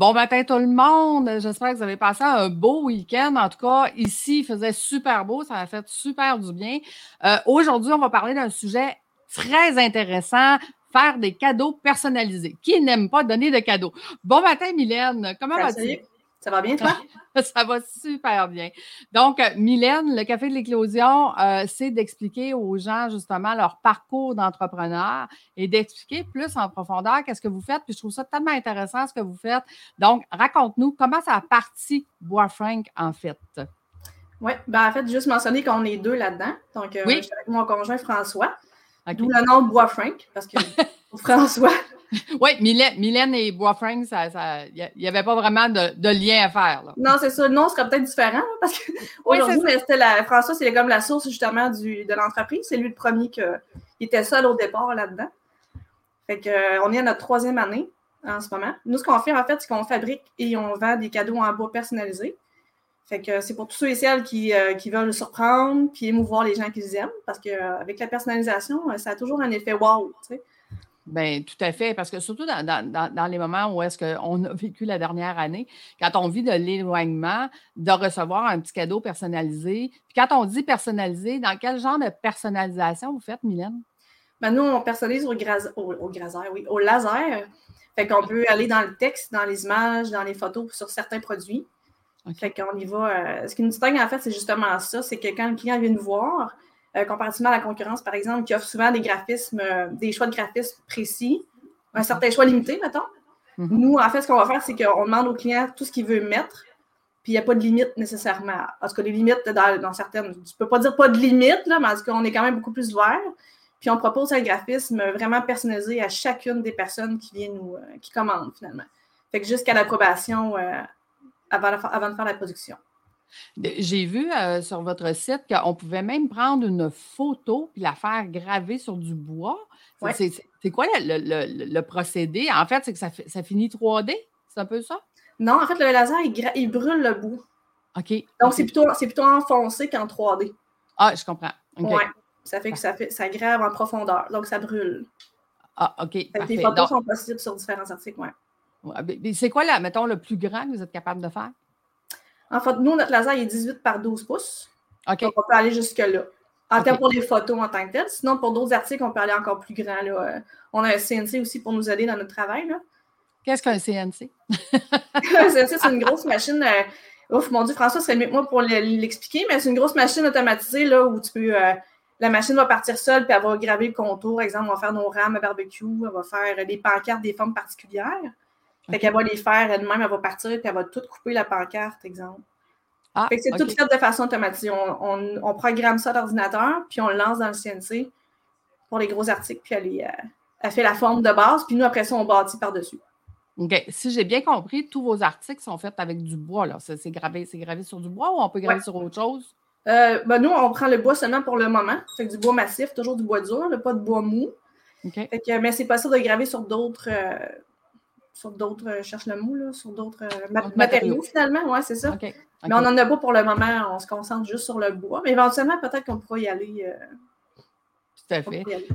Bon matin tout le monde, j'espère que vous avez passé un beau week-end. En tout cas, ici, il faisait super beau, ça a fait super du bien. Aujourd'hui, on va parler d'un sujet très intéressant, faire des cadeaux personnalisés. Qui n'aime pas donner de cadeaux? Bon matin Mylène, comment vas-tu? Ça va bien, toi? Ça va super bien. Donc, Mylène, le Café de l'éclosion, c'est d'expliquer aux gens, justement, leur parcours d'entrepreneur et d'expliquer plus en profondeur qu'est-ce que vous faites. Puis, je trouve ça tellement intéressant, ce que vous faites. Donc, raconte-nous comment ça a parti BoisFranc, en fait. Oui, bien, en fait, juste mentionner qu'on est deux là-dedans. Donc, oui. Je suis avec mon conjoint François, okay. D'où le nom de BoisFranc, parce que François... Oui, Mylène et BoisFranc, il n'y avait pas vraiment de lien à faire. Là. Non, c'est ça. Le nom serait peut-être différent. Là, parce que aujourd'hui, mais c'était François, c'est comme la source justement de l'entreprise. C'est lui le premier qui était seul au départ là-dedans. Fait qu'on est à notre 3e année en ce moment. Nous, ce qu'on fait en fait, c'est qu'on fabrique et on vend des cadeaux en bois personnalisés. Fait que c'est pour tous ceux et celles qui veulent surprendre puis émouvoir les gens qu'ils aiment. Parce qu'avec la personnalisation, ça a toujours un effet « wow ». Bien, tout à fait, parce que surtout dans les moments où est-ce qu'on a vécu la dernière année, quand on vit de l'éloignement, de recevoir un petit cadeau personnalisé. Puis quand on dit personnalisé, dans quel genre de personnalisation vous faites, Mylène? Ben nous, on personnalise au laser. Fait qu'on peut aller dans le texte, dans les images, dans les photos sur certains produits. Okay. Fait qu'on y va. Ce qui nous distingue, en fait, c'est justement ça, c'est que quand le client vient nous voir, comparativement à la concurrence, par exemple, qui offre souvent des graphismes, des choix de graphismes précis, un certain choix limité, mettons. Mm-hmm. Nous, en fait, ce qu'on va faire, c'est qu'on demande au client tout ce qu'il veut mettre, puis il n'y a pas de limite nécessairement. Parce que les limites, dans certaines, tu ne peux pas dire pas de limite, là, mais en tout cas, on est quand même beaucoup plus ouvert. Puis on propose un graphisme vraiment personnalisé à chacune des personnes qui viennent qui commandent, finalement. Fait que jusqu'à l'approbation avant de faire la production. J'ai vu sur votre site qu'on pouvait même prendre une photo puis la faire graver sur du bois. Ouais. C'est quoi le procédé? En fait, c'est que ça finit 3D? C'est un peu ça? Non, en fait, le laser, il brûle le bout. OK. Donc, c'est plutôt enfoncé qu'en 3D. Ah, je comprends. Okay. Oui. Ça fait que ça grave en profondeur. Donc, ça brûle. Ah, OK. Les photos sont possibles sur différents articles, oui. Ouais, c'est quoi, là, mettons, le plus grand que vous êtes capable de faire? En fait, nous, notre laser, il est 18 par 12 pouces. Okay. Donc, on peut aller jusque-là. En termes pour les photos en tant que telles. Sinon, pour d'autres articles, on peut aller encore plus grand. Là. On a un CNC aussi pour nous aider dans notre travail. Là. Qu'est-ce qu'un CNC? Un CNC, c'est une grosse machine. Ouf, mon Dieu, François serait mieux que moi pour l'expliquer, mais c'est une grosse machine automatisée là, où tu peux. La machine va partir seule puis elle va graver le contour. Par exemple, on va faire nos rames à barbecue, elle va faire des pancartes des formes particulières. Fait qu'elle va les faire elle-même, elle va partir puis elle va tout couper la pancarte, exemple. Ah, fait que c'est tout fait de façon automatique. On programme ça à l'ordinateur puis on le lance dans le CNC pour les gros articles puis elle fait la forme de base puis nous, après ça, on bâtit par-dessus. OK. Si j'ai bien compris, tous vos articles sont faits avec du bois. Là. C'est gravé sur du bois ou on peut graver sur autre chose? Nous, on prend le bois seulement pour le moment. Fait que du bois massif, toujours du bois dur, pas de bois mou. Okay. Fait que, mais c'est possible de graver sur d'autres... matériaux finalement, oui, c'est ça. Okay. Mais on n'en a pas pour le moment, on se concentre juste sur le bois, mais éventuellement, peut-être qu'on pourra y aller. Tout à fait. Ouais.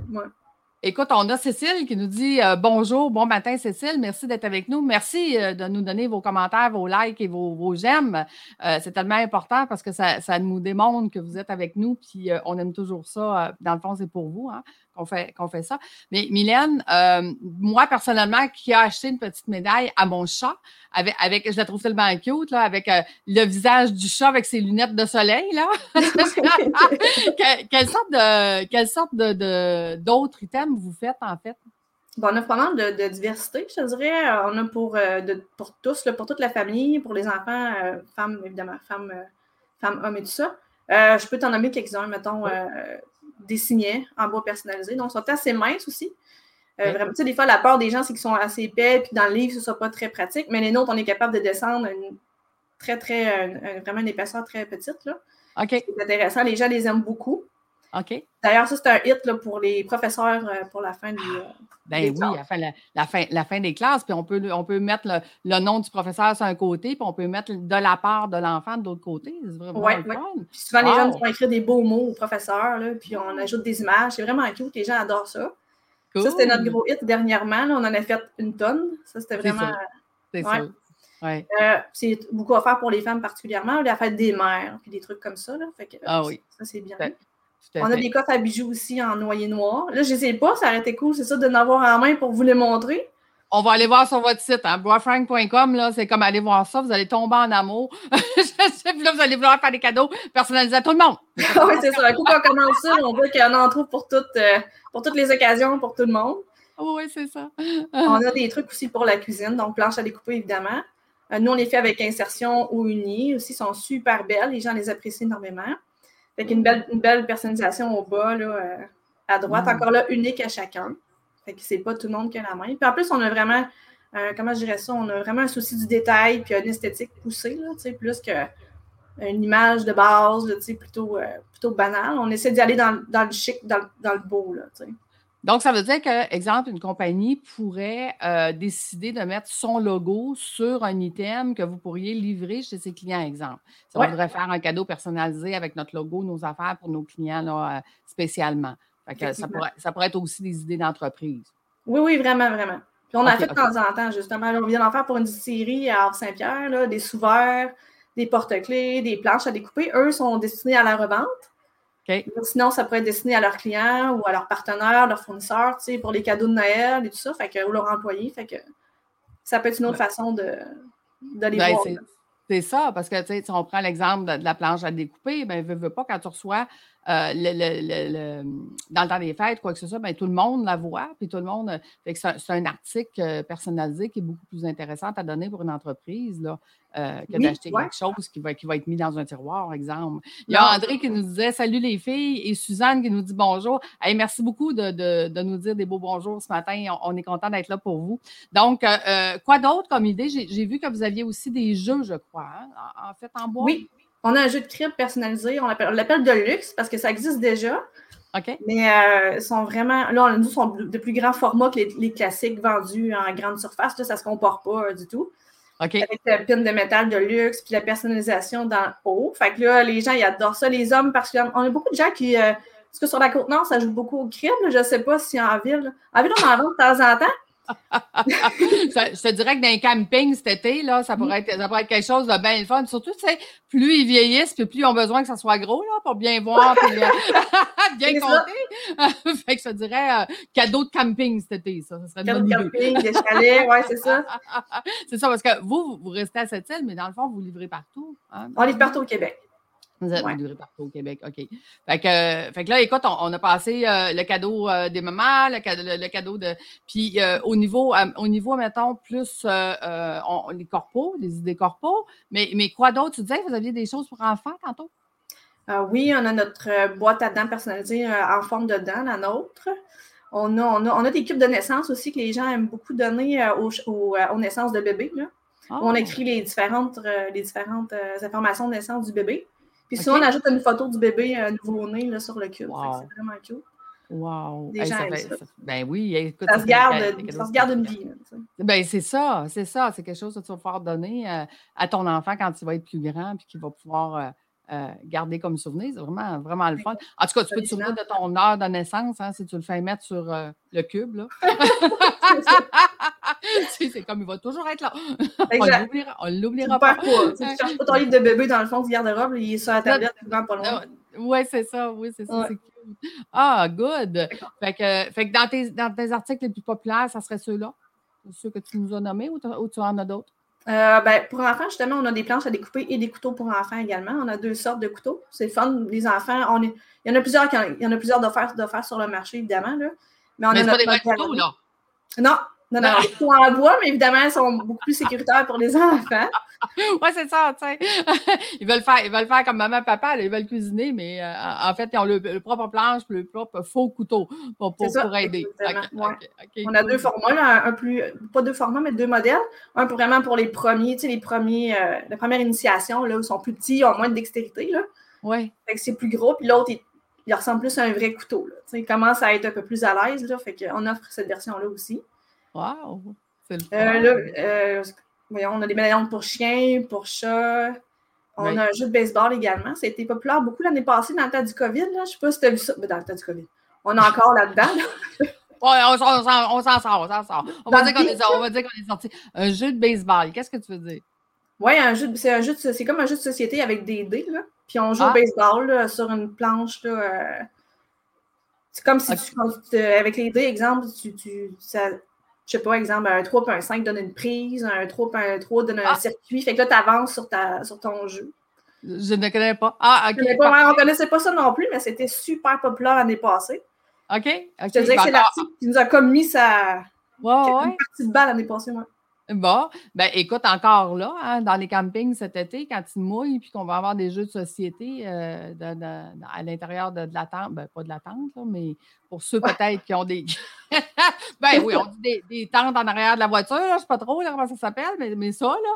Écoute, on a Cécile qui nous dit bonjour, bon matin Cécile, merci d'être avec nous. Merci de nous donner vos commentaires, vos likes et vos j'aime. C'est tellement important parce que ça nous démontre que vous êtes avec nous puis on aime toujours ça. Dans le fond, c'est pour vous hein, qu'on fait ça. Mais Mylène, moi personnellement, qui a acheté une petite médaille à mon chat, avec je la trouve tellement cute, là, avec le visage du chat avec ses lunettes de soleil. Là. Quelle sorte d'autres items vous faites, en fait? Bon, on a pas mal de diversité, je te dirais. On a pour tous, là, pour toute la famille, pour les enfants, femmes, évidemment, femmes, hommes et tout ça. Je peux t'en nommer quelques-uns, mettons, des signets en bois personnalisés. Donc, ils sont assez minces aussi. Vraiment, tu sais, des fois, la peur des gens, c'est qu'ils sont assez épais, puis dans le livre, ce ne sera pas très pratique. Mais les nôtres, on est capable de descendre vraiment une épaisseur très petite, là. OK. C'est intéressant. Les gens les aiment beaucoup. Okay. D'ailleurs, ça, c'est un hit là, pour les professeurs pour la fin des classes. Oui, la fin des classes. Puis on peut mettre le nom du professeur sur un côté, puis on peut mettre de la part de l'enfant de l'autre côté. C'est vraiment fun. Puis souvent, les gens vont écrire des beaux mots au professeur, là, puis on ajoute des images. C'est vraiment cute. Les gens adorent ça. Cool. Ça, c'était notre gros hit dernièrement. Là. On en a fait une tonne. Ça, c'était vraiment... C'est ça. Ouais. C'est beaucoup offert pour les femmes particulièrement, la fête des mères, puis des trucs comme ça. Là. Fait que, oui. Ça, c'est bien. Ouais. On a des coffres à bijoux aussi en noyer noir. Là, je ne sais pas, ça aurait été cool, c'est ça, de l'avoir en main pour vous les montrer. On va aller voir sur votre site, hein, boisfranc.com, là, c'est comme aller voir ça, vous allez tomber en amour. Puis là, vous allez vouloir faire des cadeaux personnalisés à tout le monde. Oui, c'est ça. Un coup qu'on commence ça, on veut qu'on en trouve pour toutes les occasions, pour tout le monde. Oui, c'est ça. On a des trucs aussi pour la cuisine, donc planche à découper, évidemment. Nous, on les fait avec insertion ou unie aussi, sont super belles. Les gens les apprécient énormément. Fait qu'une belle personnalisation au bas, là, à droite, encore là, unique à chacun. Fait que c'est pas tout le monde qui a la main. Puis en plus, on a vraiment, on a vraiment un souci du détail puis une esthétique poussée, là, plus qu'une image de base, là, plutôt banale. On essaie d'y aller dans le chic, dans le beau, là, tu sais. Donc, ça veut dire que, exemple, une compagnie pourrait décider de mettre son logo sur un item que vous pourriez livrer chez ses clients, exemple. Si on voudrait faire un cadeau personnalisé avec notre logo, nos affaires pour nos clients là, spécialement. Fait que ça pourrait être aussi des idées d'entreprise. Oui, oui, vraiment, vraiment. Puis on en fait de temps en temps, justement. Là, on vient d'en faire pour une distillerie à Ours-Saint-Pierre, là, des sous-verres, des porte-clés, des planches à découper. Eux sont destinés à la revente. Okay. Sinon, ça pourrait être destiné à leurs clients ou à leurs partenaires, leurs fournisseurs, tu sais, pour les cadeaux de Noël et tout ça, fait que, ou leurs employés. Fait que ça peut être une autre façon de les voir. C'est ça, parce que si on prend l'exemple de la planche à découper, ben veux pas, quand tu reçois dans le temps des fêtes, quoi que ce soit, ben tout le monde la voit, puis tout le monde. Fait que c'est un article personnalisé qui est beaucoup plus intéressant à donner pour une entreprise là, que d'acheter quelque chose qui va être mis dans un tiroir, exemple. Il y a André qui nous disait salut les filles et Suzanne qui nous dit bonjour. Hey, merci beaucoup de nous dire des beaux bonjours ce matin. On est content d'être là pour vous. Donc, quoi d'autre comme idée? J'ai vu que vous aviez aussi des jeux, je crois. En fait, en bois? Oui, on a un jeu de crib personnalisé. On l'appelle de luxe parce que ça existe déjà. OK. Mais sont vraiment... Là, nous, sont de plus grand format que les classiques vendus en grande surface. Là, ça ne se compare pas du tout. OK. Avec la pine de métal de luxe puis la personnalisation dans le haut. Fait que là, les gens, ils adorent ça. Les hommes, parce qu'on a beaucoup de gens qui... parce que sur la Côte-Nord, ça joue beaucoup au crib. Là, je ne sais pas si en ville... Là. En ville, on en vend de temps en temps. Je te dirais que dans les campings cet été, là, ça pourrait être quelque chose de bien fun. Surtout, tu sais, plus ils vieillissent, puis plus ils ont besoin que ça soit gros là, pour bien voir, puis bien compter. Fait que je te dirais cadeau de camping cet été, ça. Ça serait cadeau de camping, des chalets, oui, c'est ça. C'est ça, parce que vous restez à cette île, mais dans le fond, vous livrez partout. Hein? On livre partout au Québec. Vous êtes livré partout au Québec, OK. Fait que là, écoute, on a passé le cadeau des mamans, le cadeau de... Puis au niveau, mettons, plus les corpos, les idées corpos, mais quoi d'autre? Tu disais que vous aviez des choses pour enfants tantôt? Oui, on a notre boîte à dents personnalisée en forme de dents, la nôtre. On a des cubes de naissance aussi que les gens aiment beaucoup donner aux naissances de bébé, là. Oh. On écrit les différentes informations de naissance du bébé. Puis souvent, on ajoute une photo du bébé nouveau-né là, sur le cube. Wow. C'est vraiment cute. Wow! Des gens aiment ça. Ben oui, écoute. Ça se garde une vie. Ben c'est ça. C'est quelque chose que tu vas pouvoir donner à ton enfant quand il va être plus grand puis qu'il va pouvoir garder comme souvenir. C'est vraiment, vraiment le fun. En tout cas, tu peux te souvenir de ton heure de naissance hein, si tu le fais mettre sur le cube. Là. C'est comme il va toujours être là. On l'oubliera pas. Tu ne cherches pas ton livre de bébé dans le fond du garde-robe, il est sur la tablette, souvent pas loin. Oui, c'est ça. Ouais. C'est cool. Ah, good. Fait que dans tes articles les plus populaires, ça serait ceux-là? Ceux que tu nous as nommés ou tu en as d'autres? Pour enfants, justement, on a des planches à découper et des couteaux pour enfants également. On a 2 sortes de couteaux. C'est fun. Les enfants, il y en a plusieurs d'offerts sur le marché, évidemment. Là. Mais c'est pas des vrais couteaux, là? Non, les couteaux en bois, mais évidemment, ils sont beaucoup plus sécuritaires pour les enfants. Oui, c'est ça, tu sais. Ils veulent faire comme maman, papa, là, ils veulent cuisiner, mais en fait, ils ont le propre planche et le propre faux couteau pour aider. Okay. On a 2 formats, là, pas 2 formats, mais 2 modèles. Un pour vraiment pour les premiers, tu sais, la première initiation, là, où ils sont plus petits, ils ont moins de dextérité, là. Oui. Fait que c'est plus gros, puis l'autre, il ressemble plus à un vrai couteau, là. Tu sais, il commence à être un peu plus à l'aise, là. Fait qu'on offre cette version-là aussi. Wow! C'est le on a des médaillons pour chiens, pour chats. On a un jeu de baseball également. Ça a été populaire beaucoup l'année passée dans le temps du COVID. Là. Je ne sais pas si tu as vu ça. Mais dans le temps du COVID. On est encore là-dedans. Là. On s'en sort. On va dire qu'on est sorti. Un jeu de baseball. Qu'est-ce que tu veux dire? Oui, c'est comme un jeu de société avec des dés, là. Puis on joue au baseball là, sur une planche. Là, c'est comme si avec les dés, exemple, je sais pas, exemple, un 3 et un 5 donne une prise, un 3 et un 3 donne un circuit. Fait que là, tu avances sur ton jeu. Je ne connais pas. Ah, OK. On ne connaissait pas ça non plus, mais c'était super populaire l'année passée. OK. Je te dirais que c'est l'article qui nous a comme mis sa... une partie de balle l'année passée, moi. Bon, ben écoute, encore là, hein, dans les campings cet été, quand il mouille et qu'on va avoir des jeux de société à l'intérieur de la tente, ben pas de la tente, là, mais pour ceux peut-être qui ont des... ben oui, on dit des tentes en arrière de la voiture, là, je ne sais pas trop là, comment ça s'appelle, mais ça, là.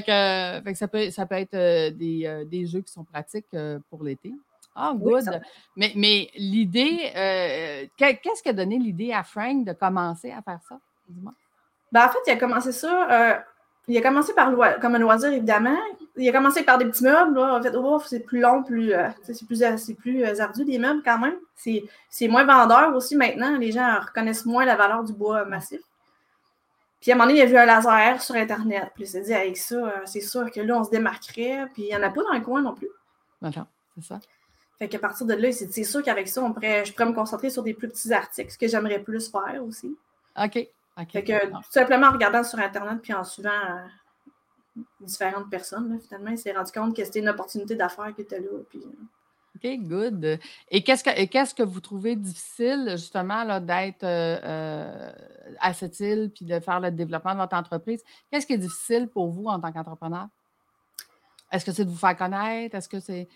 Fait que ça peut être des jeux qui sont pratiques pour l'été. Ah, oh, good! Oui, mais l'idée, qu'est-ce qui a donné l'idée à Frank de commencer à faire ça? Dis-moi. Ben en fait, il a commencé ça, il a commencé par comme un loisir, évidemment. Il a commencé par des petits meubles. Là. En fait, c'est plus long, c'est plus ardu, des meubles quand même. C'est moins vendeur aussi maintenant. Les gens reconnaissent moins la valeur du bois massif. Puis à un moment donné, il a vu un laser sur Internet. Puis il s'est dit, avec ça, c'est sûr que là, on se démarquerait. Puis il n'y en a pas dans le coin non plus. D'accord, c'est ça. Fait qu'à partir de là, il s'est dit, c'est sûr qu'avec ça, je pourrais me concentrer sur des plus petits articles, ce que j'aimerais plus faire aussi. OK. Fait que tout simplement en regardant sur Internet puis en suivant différentes personnes, là, finalement, il s'est rendu compte que c'était une opportunité d'affaires qui était là. Puis, OK, good. Et qu'est-ce que vous trouvez difficile, justement, là, d'être à cette île puis de faire le développement de votre entreprise? Qu'est-ce qui est difficile pour vous en tant qu'entrepreneur? Est-ce que c'est de vous faire connaître? Est-ce que c'est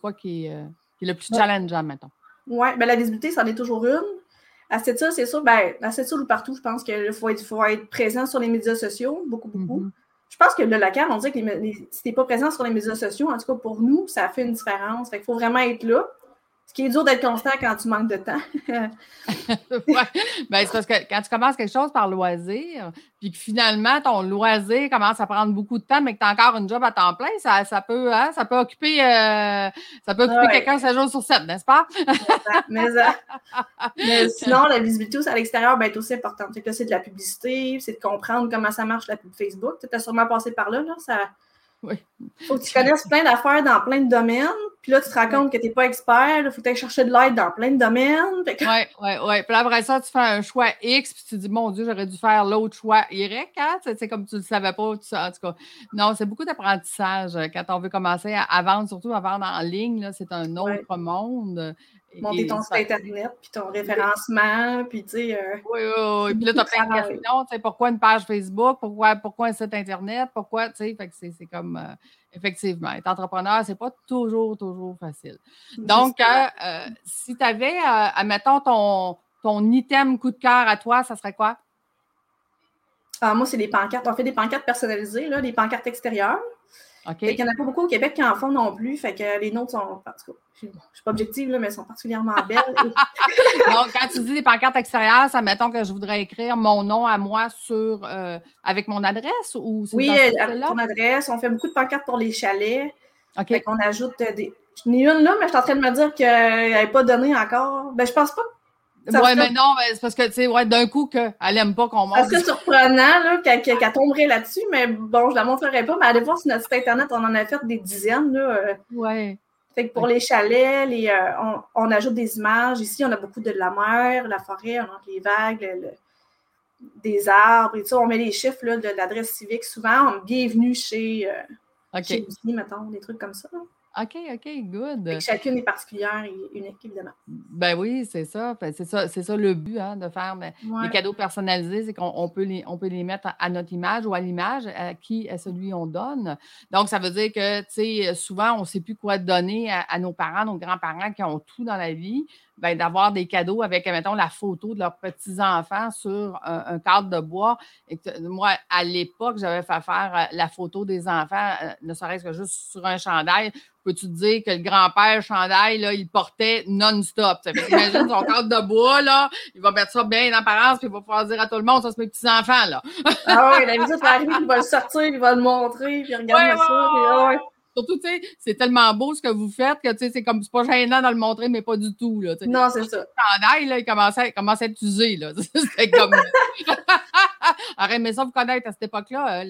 quoi qui est le plus challengeant, mettons? Oui, bien la visibilité, c'en est toujours une. À cette île, c'est sûr, ou partout, je pense qu'il faut être présent sur les médias sociaux, beaucoup. Mm-hmm. Je pense que le local, on dirait que si t'es pas présent sur les médias sociaux, en tout cas pour nous, ça fait une différence. Fait qu'il faut vraiment être là. Ce qui est dur d'être constant quand tu manques de temps. C'est parce que quand tu commences quelque chose par loisir, puis que finalement, ton loisir commence à prendre beaucoup de temps, mais que tu as encore une job à temps plein, ça peut occuper quelqu'un 7 jours sur 7, n'est-ce pas? Mais sinon, la visibilité à l'extérieur est aussi importante. Fait que là, c'est de la publicité, c'est de comprendre comment ça marche la pub Facebook. Tu as sûrement passé par là, ça... Oui. Faut que tu connaisses plein d'affaires dans plein de domaines, puis là, tu te rends compte que tu n'es pas expert, il faut que tu ailles chercher de l'aide dans plein de domaines. Oui. Puis après ça, tu fais un choix X, puis tu te dis, mon Dieu, j'aurais dû faire l'autre choix Y, hein? C'est comme tu ne le savais pas, tout ça. En tout cas, non, c'est beaucoup d'apprentissage quand on veut commencer à vendre, surtout à vendre en ligne, là, c'est un autre monde. Monter ton site Internet, puis ton référencement, puis tu sais... Oui. Puis là, tu as plein de questions. Tu sais, pourquoi une page Facebook? Pourquoi un site Internet? Pourquoi, tu sais, fait que c'est comme... effectivement, être entrepreneur, c'est pas toujours facile. Donc, si tu avais, admettons, ton item coup de cœur à toi, ça serait quoi? Moi, c'est des pancartes. On fait des pancartes personnalisées, là, des pancartes extérieures. Okay. Il n'y en a pas beaucoup au Québec qui en font non plus. Fait que les nôtres sont, en tout cas, je ne suis pas objective, là, mais elles sont particulièrement belles. Donc, quand tu dis des pancartes extérieures, ça mettons que je voudrais écrire mon nom à moi sur avec mon adresse ou c'est oui, avec ton adresse. On fait beaucoup de pancartes pour les chalets. OK. Fait qu'on ajoute des. Je n'ai une là, mais je suis en train de me dire qu'elle n'avait pas donné encore. Ben, je pense pas. Oui, mais non, mais c'est parce que, tu sais, d'un coup, qu'elle n'aime pas qu'on montre. Ça serait surprenant là, qu'elle tomberait là-dessus, mais bon, je la montrerai pas. Mais allez voir sur notre site Internet, on en a fait des dizaines. Oui. Fait que pour les chalets, on ajoute des images. Ici, on a beaucoup de la mer, la forêt, on a les vagues, des arbres et tout ça. On met les chiffres là, de l'adresse civique souvent. Bienvenue chez Lucie, mettons, des trucs comme ça. OK, good. Et chacune est particulière et unique, évidemment. Ben oui, c'est ça. C'est ça le but hein, de faire des cadeaux personnalisés, c'est qu'on peut les mettre à notre image ou à l'image à celui qu'on donne. Donc, ça veut dire que, tu sais, souvent, on ne sait plus quoi donner à nos parents, nos grands-parents qui ont tout dans la vie. Ben, d'avoir des cadeaux avec, mettons, la photo de leurs petits-enfants sur un cadre de bois. Et moi, à l'époque, j'avais fait faire la photo des enfants, ne serait-ce que juste sur un chandail. Peux-tu te dire que le grand-père chandail, là, il portait non-stop? Imagine son cadre de bois, là, il va mettre ça bien en apparence, puis il va pouvoir dire à tout le monde, ça, c'est mes petits-enfants, là. Ah oui, la musique va arriver, il va le sortir, il va le montrer, puis regarde ça, puis surtout, tu sais, c'est tellement beau ce que vous faites que, tu sais, c'est comme, c'est pas gênant de le montrer, mais pas du tout, là. T'sais. Non, c'est ça. Le chandail, là, il commençait à être usé, là. C'était comme... aurait aimé ça vous connaître à cette époque-là,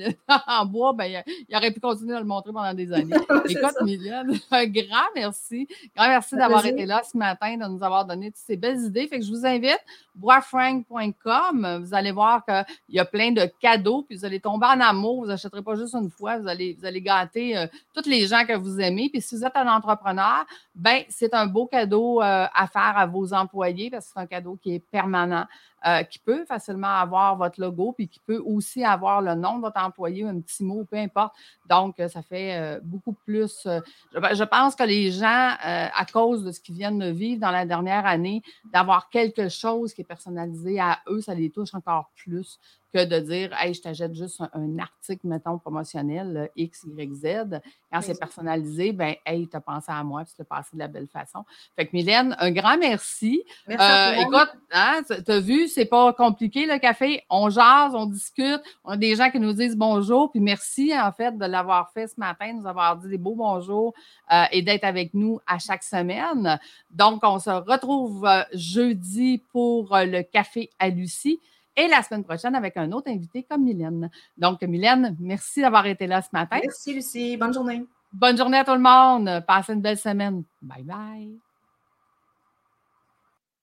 en bois, ben, il aurait pu continuer à le montrer pendant des années. Écoute, Mylène, un grand merci. Grand merci d'avoir été là ce matin, de nous avoir donné toutes ces belles idées. Fait que je vous invite, boisfranc.com. Vous allez voir qu'il y a plein de cadeaux, puis vous allez tomber en amour. Vous n'achèterez pas juste une fois. Vous allez gâter toutes les gens que vous aimez. Puis si vous êtes un entrepreneur, ben c'est un beau cadeau à faire à vos employés parce que c'est un cadeau qui est permanent, qui peut facilement avoir votre logo puis qui peut aussi avoir le nom de votre employé ou un petit mot, peu importe. Donc, ça fait beaucoup plus. Je pense que les gens, à cause de ce qu'ils viennent de vivre dans la dernière année, d'avoir quelque chose qui est personnalisé à eux, ça les touche encore plus que de dire « Hey, je t'achète juste un article, mettons, promotionnel, X, Y, Z. » Quand c'est personnalisé, bien, « Hey, t'as pensé à moi, puis tu l'as passé de la belle façon. » Fait que Mylène, un grand merci. Merci à toi. Écoute, hein, t'as vu, c'est pas compliqué, le café. On jase, on discute. On a des gens qui nous disent bonjour, puis merci, en fait, de l'avoir fait ce matin, de nous avoir dit des beaux bonjours et d'être avec nous à chaque semaine. Donc, on se retrouve jeudi pour le Café à Lucie. Et la semaine prochaine, avec un autre invité comme Mylène. Donc, Mylène, merci d'avoir été là ce matin. Merci, Lucie. Bonne journée. Bonne journée à tout le monde. Passez une belle semaine. Bye-bye.